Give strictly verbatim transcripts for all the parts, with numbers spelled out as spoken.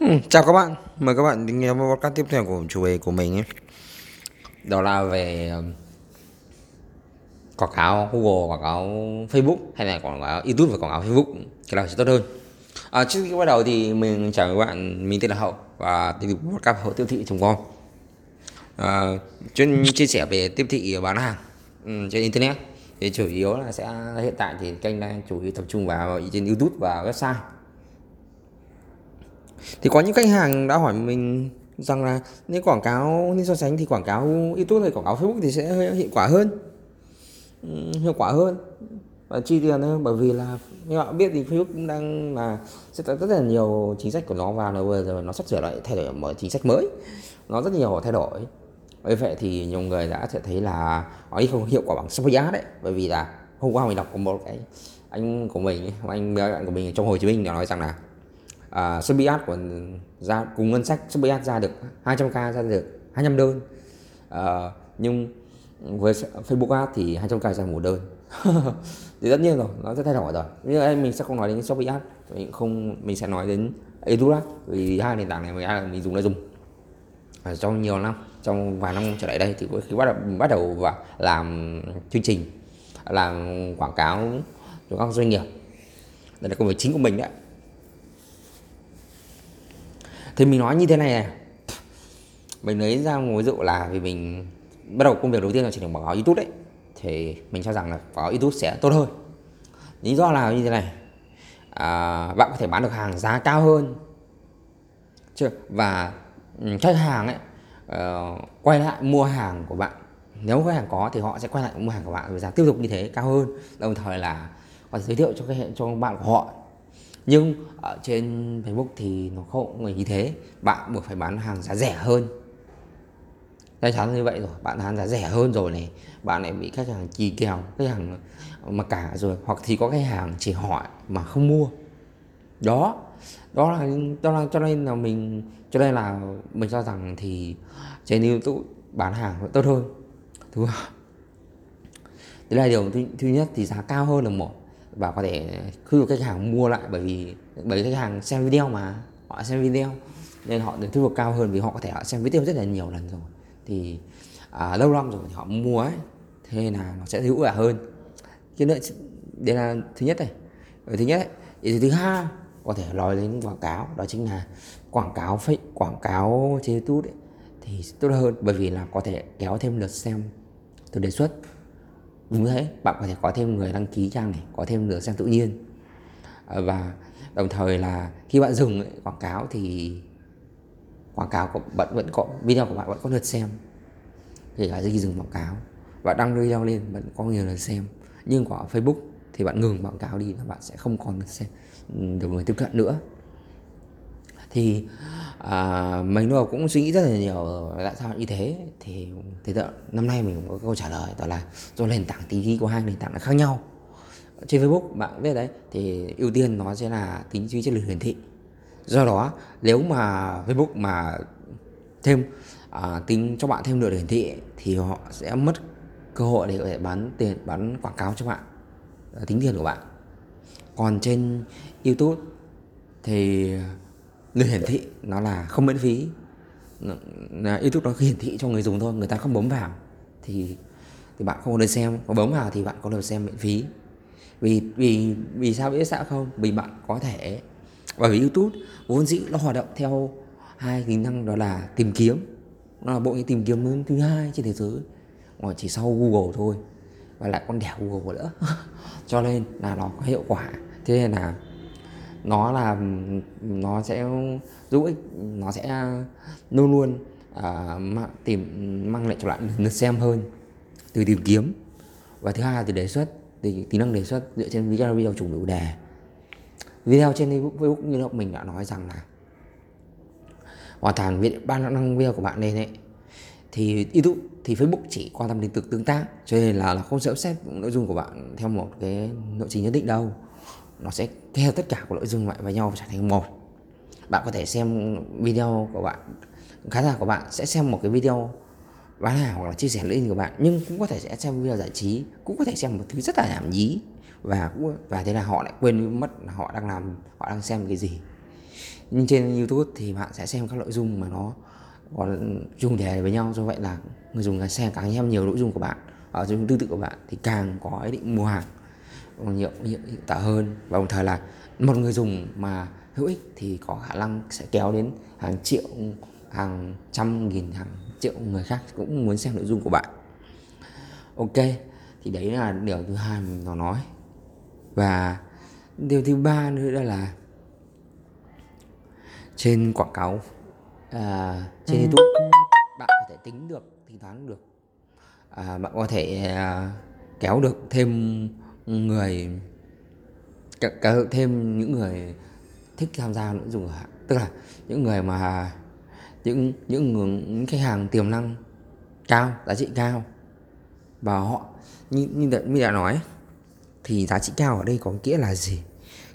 Ừm, Chào các bạn, mời các bạn đến nghe với podcast tiếp theo của chủ đề của mình ấy. Đó là về um, quảng cáo Google, quảng cáo Facebook hay là quảng cáo YouTube và quảng cáo Facebook, cái nào sẽ tốt hơn. À, trước khi bắt đầu thì mình chào các bạn, mình tên là Hậu và từ podcast Hậu Tiếp Thị chấm com. À, chuyên chia sẻ về tiếp thị bán hàng ừm, trên internet. Thì chủ yếu là sẽ hiện tại thì kênh đang chủ yếu tập trung vào trên YouTube và website. Thì có những khách hàng đã hỏi mình rằng là nếu quảng cáo, nếu so sánh thì quảng cáo YouTube hay quảng cáo Facebook thì sẽ hiệu quả hơn Ừm, hiệu quả hơn và chi tiền hơn, bởi vì là như bạn biết thì Facebook cũng đang là sẽ có rất là nhiều chính sách của nó vào nó vừa rồi nó sắp sửa lại thay đổi một chính sách mới, nó rất nhiều thay đổi. Bởi vậy thì nhiều người đã sẽ thấy là ấy không hiệu quả bằng Facebook Ads đấy, bởi vì là hôm qua mình đọc có một cái anh của mình ấy, anh bạn của mình trong Hồ Chí Minh đã nói rằng là à, Shopee Ads của ra cùng ngân sách Shopee Ads ra được hai trăm k, ra được hai mươi lăm đơn. Ờ, nhưng với Facebook Ads thì hai trăm k ra một đơn thì tất nhiên rồi nó sẽ thay đổi rồi, nhưng mà mình sẽ không nói đến Shopee Ads, mình không mình sẽ nói đến YouTube Ads, vì hai nền tảng này mình, mình dùng đã dùng ở trong nhiều năm, trong vài năm trở lại đây. Thì khi bắt đầu bắt đầu và làm chương trình làm quảng cáo cho các doanh nghiệp, đây là công việc chính của mình đấy. Thì mình nói như thế này này, mình lấy ra một ví dụ là vì mình bắt đầu công việc đầu tiên là chuyển thành quảng cáo YouTube đấy, thì mình cho rằng là quảng cáo YouTube sẽ tốt hơn. Lý do là như thế này, à, bạn có thể bán được hàng giá cao hơn chưa, và khách hàng ấy ờ, quay lại mua hàng của bạn, nếu khách hàng có thì họ sẽ quay lại mua hàng của bạn với giá tiếp tục như thế cao hơn, đồng thời là còn giới thiệu cho cái cho bạn của họ. Nhưng ở trên Facebook thì nó không như thế, bạn buộc phải bán hàng giá rẻ hơn, chắc chắn như vậy rồi, bạn bán giá rẻ hơn rồi này bạn lại bị khách hàng chì kèo, khách hàng mặc cả rồi, hoặc thì có khách hàng chỉ hỏi mà không mua. Đó đó là, đó là cho nên là mình cho nên là mình cho rằng thì trên YouTube bán hàng vẫn tốt hơn. Thứ hai, thế là điều thứ, thứ nhất thì giá cao hơn là một, và có thể khi khách hàng mua lại, bởi vì bởi vì khách hàng xem video mà họ xem video nên họ được thu nhập cao hơn, vì họ có thể họ xem video rất là nhiều lần rồi, thì à, lâu năm rồi thì họ mua ấy, thế nên là nó sẽ hữu ích hơn. Cái nữa đây là thứ nhất này, ở thứ nhất ấy, thì thứ hai có thể nói đến quảng cáo, đó chính là quảng cáo fake, quảng cáo trên YouTube ấy, thì tốt hơn, bởi vì là có thể kéo thêm lượt xem từ đề xuất. Đúng thế, bạn có thể có thêm người đăng ký trang này, có thêm lượt xem tự nhiên. Và đồng thời là khi bạn dừng ấy, quảng cáo thì quảng cáo của bạn vẫn có, video của bạn vẫn có lượt xem. Thì là khi dừng quảng cáo, bạn đăng video lên vẫn có nhiều lượt xem. Nhưng của Facebook thì bạn ngừng quảng cáo đi là bạn sẽ không còn lượt xem được người tiếp cận nữa. Thì à, mình đâu cũng suy nghĩ rất là nhiều tại sao như thế, thì thì đợi, năm nay mình cũng có câu trả lời, đó là do nền tảng tính của hai nền tảng là khác nhau. Trên Facebook bạn biết đấy, thì ưu tiên nó sẽ là tính duy chất lượng hiển thị, do đó nếu mà Facebook mà thêm à, tính cho bạn thêm lượng hiển thị thì họ sẽ mất cơ hội để có thể bán tiền, bán quảng cáo cho bạn, tính tiền của bạn. Còn trên YouTube thì người hiển thị nó là không miễn phí, YouTube nó hiển thị cho người dùng thôi, người ta không bấm vào thì thì bạn không có được xem, có bấm vào thì bạn có được xem miễn phí. Vì vì vì sao biết sao không? Vì bạn có thể, bởi vì YouTube vốn dĩ nó hoạt động theo hai tính năng, đó là tìm kiếm, nó là bộ những tìm kiếm lớn thứ hai trên thế giới, ngoài chỉ sau Google thôi, và lại con đẻ Google nữa cho nên là nó có hiệu quả. Thế nên là nó là nó sẽ giúp ích, nó sẽ luôn luôn à, tìm mang lại cho bạn lượt xem hơn từ tìm kiếm, và thứ hai là từ đề xuất, từ tính năng đề xuất dựa trên video, video chủ chủ đề. Video trên Facebook như lúc mình đã nói rằng là hoàn toàn việc ban năng video của bạn lên ấy, thì YouTube thì Facebook chỉ quan tâm đến từ tương tác, cho nên là nó không sẽ xếp nội dung của bạn theo một cái nội trình nhất định đâu, nó sẽ theo tất cả các nội dung lại với nhau trở thành một. Bạn có thể xem video của bạn, khán giả của bạn sẽ xem một cái video bán hàng hoặc là chia sẻ lợi ích của bạn, nhưng cũng có thể sẽ xem video giải trí, cũng có thể xem một thứ rất là nhảm nhí, và cũng, và thế là họ lại quên mất họ đang làm, họ đang xem cái gì. Nhưng trên YouTube thì bạn sẽ xem các nội dung mà nó còn dùng đề với nhau, do vậy là người dùng càng xem càng xem nhiều nội dung của bạn, ở nội dung tương tự của bạn thì càng có ý định mua hàng nhiều hiệu quả hơn. Và đồng thời là một người dùng mà hữu ích thì có khả năng sẽ kéo đến hàng triệu, hàng trăm nghìn, hàng triệu người khác cũng muốn xem nội dung của bạn. Ok, thì đấy là điều thứ hai mình nó nói. Và điều thứ ba nữa là trên quảng cáo à, trên YouTube bạn có thể tính được, tính toán được, à, bạn có thể à, kéo được thêm người, kéo được thêm những người thích tham gia nội dung của bạn, tức là những người mà những những người những khách hàng tiềm năng cao, giá trị cao. Và họ như như đã, như đã nói thì giá trị cao ở đây có nghĩa là gì?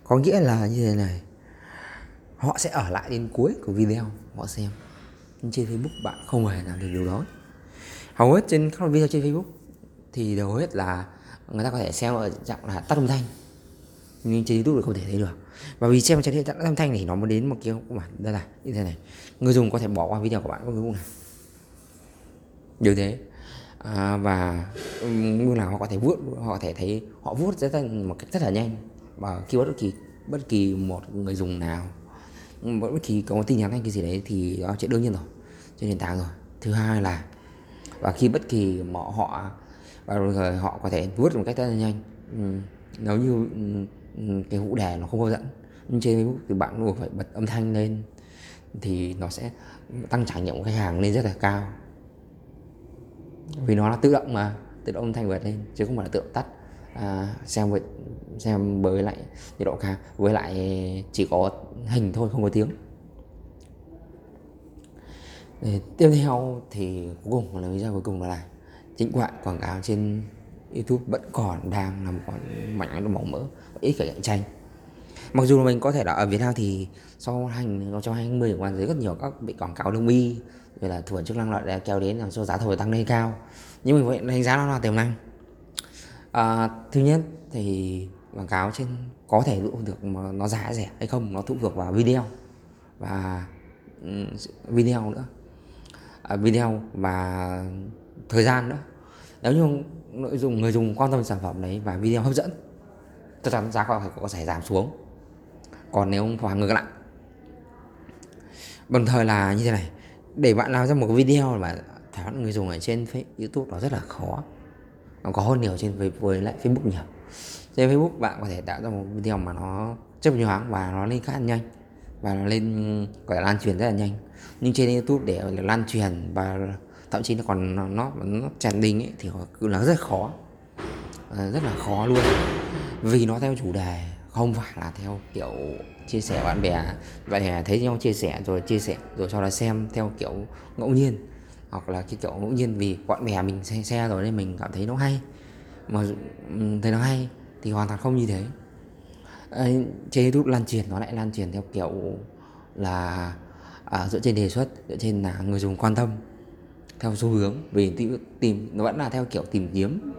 Có nghĩa là như thế này, họ sẽ ở lại đến cuối của video họ xem. Nhưng trên Facebook bạn không hề làm được điều đó. Hầu hết trên các video trên Facebook thì hầu hết là người ta có thể xem ở dạng là tắt âm thanh, nhưng trên YouTube thì không thể thấy được. Và vì xem trên tắt âm thanh thì nó mới đến một cái của bạn đây là như thế này, người dùng có thể bỏ qua video của bạn có Facebook này như thế. À, và như là họ có thể vuốt, họ có thể thấy họ vuốt rất là một cách rất là nhanh, và khi bất kỳ bất kỳ một người dùng nào bất kỳ có một tin nhắn hay cái gì đấy thì đó chuyện đương nhiên rồi trên nền tảng rồi. Thứ hai là và khi bất kỳ mà họ và rồi họ có thể vuốt một cách rất là nhanh, ừ, nếu như cái hũ đề nó không hấp dẫn. Nhưng trên Facebook thì bạn luôn phải bật âm thanh lên thì nó sẽ tăng trải nghiệm của khách hàng lên rất là cao, vì nó là tự động mà, tự động âm thanh bật lên chứ không phải là tự động tắt. À, xem với xem với lại nhiệt độ cao, với lại chỉ có hình thôi không có tiếng. Để tiếp theo thì cuối cùng là lý do cuối cùng đó là chính quản quảng cáo trên YouTube vẫn còn đang là một mảng màu mỡ, ít phải cạnh tranh. Mặc dù mình có thể là ở Việt Nam thì sau hành trong hai mươi qua rất nhiều các bị quảng cáo đông y rồi là thưởng chức năng loại đã kéo đến làm cho giá thổi tăng lên cao, nhưng mình vẫn đánh giá nó là tiềm năng. À, thứ nhất thì quảng cáo trên có thể dụ được mà nó giá rẻ hay không, nó phụ thuộc vào video và video nữa, à, video và thời gian nữa. Nếu như nội dung người dùng quan tâm sản phẩm đấy và video hấp dẫn, chắc chắn giá có thể có thể giảm xuống. Còn nếu không phải ngược lại, đồng thời là như thế này, để bạn làm ra một video mà thảo người dùng ở trên YouTube nó rất là khó, nó có hơn nhiều trên với lại Facebook nhiều. Trên Facebook bạn có thể tạo ra một video mà nó chấp nhoáng và nó lên khá là nhanh và nó lên gọi là lan truyền rất là nhanh. Nhưng trên YouTube để lan truyền và thậm chí nó còn nó nó, nó trending ấy thì nó rất khó, rất là khó luôn, vì nó theo chủ đề không phải là theo kiểu chia sẻ bạn bè bạn bè thấy nhau chia sẻ rồi chia sẻ rồi sau đó xem theo kiểu ngẫu nhiên, hoặc là cái kiểu ngẫu nhiên vì bạn bè mình xe, xe rồi nên mình cảm thấy nó hay mà thấy nó hay thì hoàn toàn không như thế. À, trên YouTube lan truyền nó lại lan truyền theo kiểu là à, dựa trên đề xuất, dựa trên là người dùng quan tâm theo xu hướng, vì tìm, tìm nó vẫn là theo kiểu tìm kiếm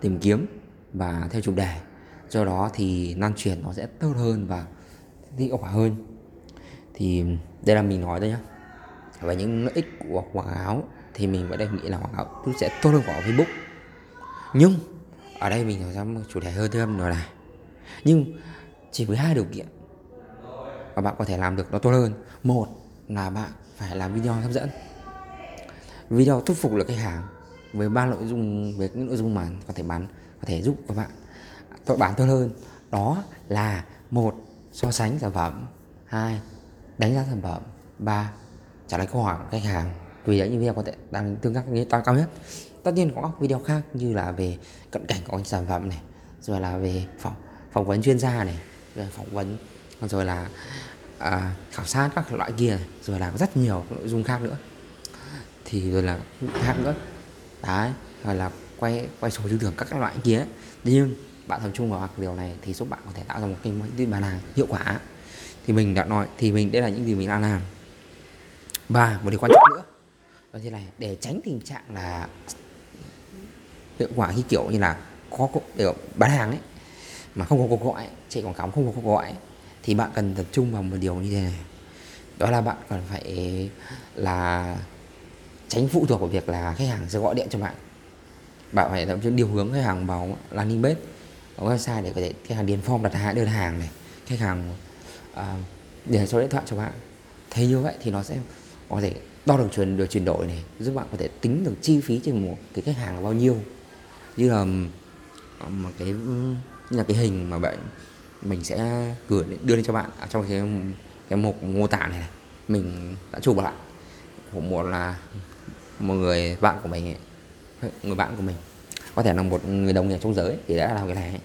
tìm kiếm và theo chủ đề, do đó thì lan truyền nó sẽ tốt hơn và hiệu quả hơn. Thì đây là mình nói thôi nhá. Và những lợi ích của quảng cáo thì mình vẫn đang nghĩ là quảng cáo sẽ tốt hơn quảng cáo Facebook. Nhưng ở đây mình nói ra một chủ đề hơi thêm rồi này, nhưng chỉ với hai điều kiện mà bạn có thể làm được nó tốt hơn. Một là bạn phải làm video hấp dẫn, video thuyết phục được khách hàng với ba nội dung, với những nội dung mà có thể bán, có thể giúp các bạn tội bán tốt hơn. Đó là một so sánh sản phẩm, hai đánh giá sản phẩm, ba trả lời câu hỏi của khách hàng, vì đấy những video có thể đang tương tác với cao nhất. Tất nhiên có các video khác như là về cận cảnh của sản phẩm này, rồi là về phỏng phỏng vấn chuyên gia này, rồi phỏng vấn, rồi là à, khảo sát các loại kia này, rồi là rất nhiều nội dung khác nữa, thì rồi là khác nữa đấy, rồi là quay quay số tư tưởng các loại kia. Nhưng bạn tập trung vào điều này thì giúp bạn có thể tạo ra một kênh bán bán hàng hiệu quả. Thì mình đã nói thì mình đây là những gì mình đã làm. Và một điều quan trọng nữa là thế này, để tránh tình trạng là hiệu quả khi kiểu như là có kiểu bán hàng ấy mà không có cuộc gọi, chạy quảng cáo không có cuộc gọi ấy, thì bạn cần tập trung vào một điều như thế này. đó là bạn còn phải là tránh phụ thuộc vào việc là khách hàng sẽ gọi điện cho bạn. Bạn phải điều hướng khách hàng vào landing page, vào website để có thể khách hàng điền form đặt hàng, đơn hàng này, khách hàng à, để số điện thoại cho bạn. Thế như vậy thì nó sẽ có thể đo được chuyển được chuyển đổi này, giúp bạn có thể tính được chi phí trên một cái khách hàng là bao nhiêu. Như là một cái như là cái hình mà bạn mình sẽ gửi đưa lên cho bạn ở trong cái cái mục mô tả này, này mình đã chụp lại của một là một người bạn của mình ấy. Người bạn của mình có thể là một người đồng nghiệp trong giới thì đã làm cái này ấy.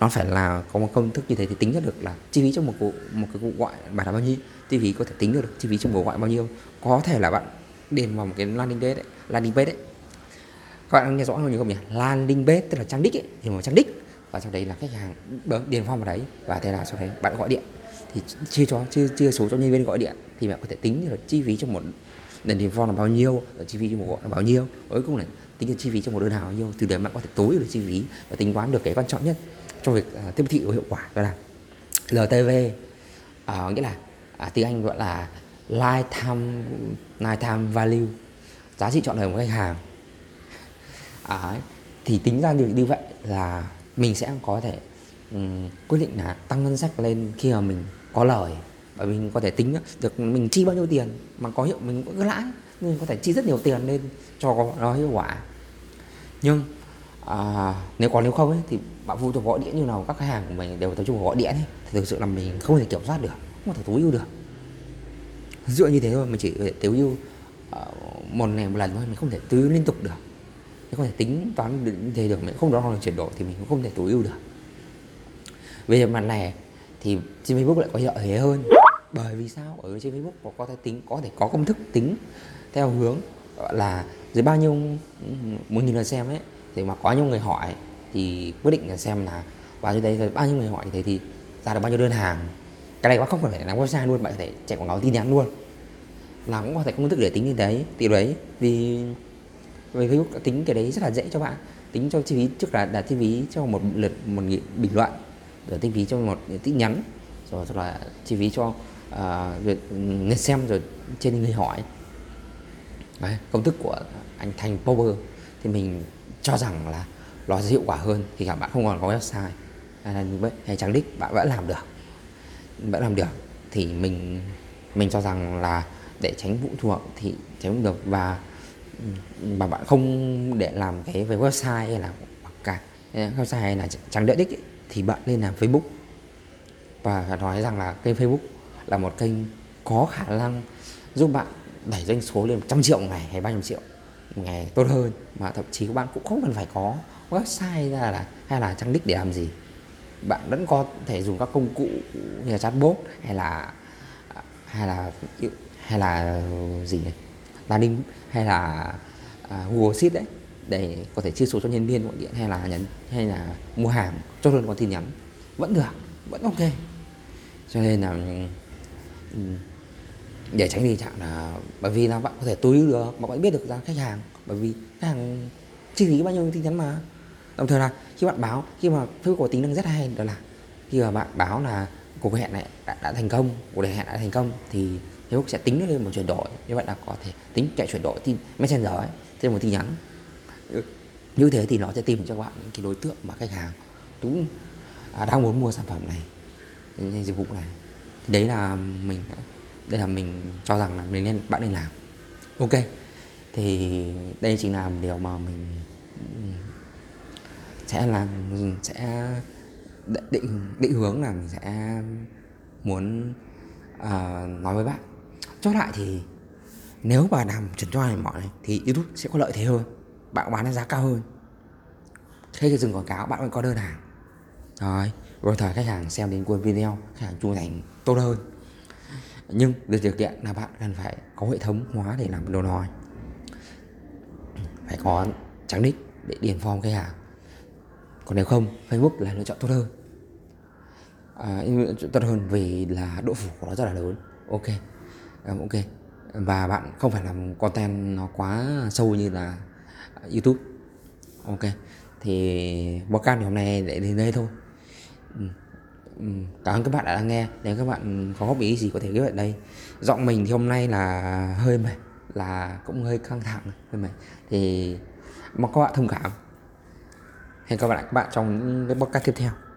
Nó phải là có một công thức như thế thì tính ra được là chi phí trong một cuộc một cái cuộc gọi bạn là bao nhiêu, chi phí có thể tính được chi phí trong cuộc gọi bao nhiêu. Có thể là bạn điền vào một cái landing page đấy, landing page đấy các bạn nghe rõ hơn nhiều không nhỉ? Landing page tức là trang đích ấy, thì một trang đích và sau đấy là khách hàng điền form vào đấy và thế là sau đấy bạn gọi điện thì chia cho chia, chia số cho nhân viên gọi điện thì bạn có thể tính được chi phí trong một lần điền form là bao nhiêu, chi phí trong một gọi là bao nhiêu, cuối cùng là tính được chi phí trong một đơn hàng bao nhiêu. Từ đấy bạn có thể tối ưu được chi phí và tính toán được cái quan trọng nhất trong việc uh, tiếp thị hiệu quả, đó là lờ tê vê, uh, nghĩa là uh, tiếng Anh gọi là lifetime lifetime value, giá trị trọn đời của khách hàng. Uh, thì tính ra được như vậy là mình sẽ có thể um, quyết định là tăng ngân sách lên khi mà mình có lời, và mình có thể tính được mình chi bao nhiêu tiền mà có hiệu mình có lãi, nên có thể chi rất nhiều tiền lên cho nó hiệu quả. Nhưng À, nếu còn nếu không ấy, thì bạn phụ thuộc gọi điện như nào, các khách hàng của mình đều tập trung vào gọi điện ấy, thì thực sự là mình không thể kiểm soát được, không thể tối ưu được. Dựa như thế thôi, mình chỉ có thể tối ưu uh, một ngày một lần thôi, mình không thể tối ưu liên tục được, mình không thể tính toán như thế được, mình không đo được chuyển đổi thì mình cũng không thể tối ưu được. Về mặt này thì trên Facebook lại có lợi thế hơn, bởi vì sao? Ở trên Facebook có, có thể tính có thể có công thức tính theo hướng là dưới bao nhiêu một nghìn lượt xem ấy, thì mà có nhiều người hỏi thì quyết định là xem là vào như thế rồi bao nhiêu người hỏi như thế thì ra được bao nhiêu đơn hàng. Cái này bạn không cần phải làm website luôn, bạn có thể chạy quảng cáo tin nhắn luôn, là cũng có thể công thức để tính như đấy. Thì đấy vì vì Facebook đã tính cái đấy rất là dễ cho bạn, tính cho chi phí trước là đạt chi phí cho một lượt một bình luận, rồi chi phí cho một tin nhắn, rồi sau là chi phí cho uh, người xem rồi trên người hỏi. Đấy, công thức của anh Thành Power thì mình cho rằng là nó sẽ hiệu quả hơn thì cả bạn không còn có website hay, hay trang đích, bạn vẫn làm được vẫn làm được thì mình mình cho rằng là để tránh phụ thuộc thì tránh không được, và mà bạn không để làm cái về website hay là cả website hay là trang đích ấy, thì bạn nên làm Facebook và nói rằng là kênh Facebook là một kênh có khả năng giúp bạn đẩy doanh số lên trăm triệu một ngày hay ba trăm triệu ngày tốt hơn, mà thậm chí các bạn cũng không cần phải có website hay là hay là trang đích để làm gì. Bạn vẫn có thể dùng các công cụ như là chatbot hay là hay là hay là gì này, landing hay là uh, Google Sheets đấy, để có thể chia số cho nhân viên gọi điện hay là nhắn hay là mua hàng cho luôn có tin nhắn vẫn được, vẫn ok. Cho nên là um, để tránh tình trạng là bởi vì là bạn có thể tối ưu được mà bạn biết được ra khách hàng, bởi vì khách hàng chi phí bao nhiêu tin nhắn mà. Đồng thời là khi bạn báo, khi mà Facebook có tính năng rất hay đó là khi mà bạn báo là cuộc hẹn này đã, đã thành công, cuộc hẹn đã thành công thì Facebook sẽ tính lên một chuyển đổi. Như vậy là có thể tính chạy chuyển đổi tin Messenger ấy trên một tin nhắn. Như thế thì nó sẽ tìm cho bạn những cái đối tượng mà khách hàng cũng đang muốn mua sản phẩm này, những dịch vụ này. Thì đấy là mình đây là mình cho rằng là mình nên bạn nên làm. Ok, thì đây chính là điều mà mình sẽ làm, mình sẽ định định hướng là mình sẽ muốn uh, nói với bạn. Chốt lại thì nếu bạn làm chuyển cho này mọi này thì YouTube sẽ có lợi thế hơn, bạn bán giá cao hơn, thế thì dừng quảng cáo bạn vẫn có đơn hàng rồi, rồi thời khách hàng xem đến cuối video, khách hàng trung thành tốt hơn. Nhưng được điều kiện là bạn cần phải có hệ thống hóa để làm đồ nói, phải có trang đích để điền form khách hàng. Còn nếu không, Facebook là lựa chọn tốt hơn, à, tốt hơn vì là độ phủ của nó rất là lớn. Ok, um, ok và bạn không phải làm content nó quá sâu như là YouTube. Ok, thì podcast ngày hôm nay để đến đây thôi. Cảm ơn các bạn đã lắng nghe. Nếu các bạn có góp ý gì có thể gửi lại đây. Giọng mình thì hôm nay là hơi mệt, là cũng hơi căng thẳng, hơi mệt, thì mong các bạn thông cảm. Hẹn gặp lại các bạn trong những cái podcast tiếp theo.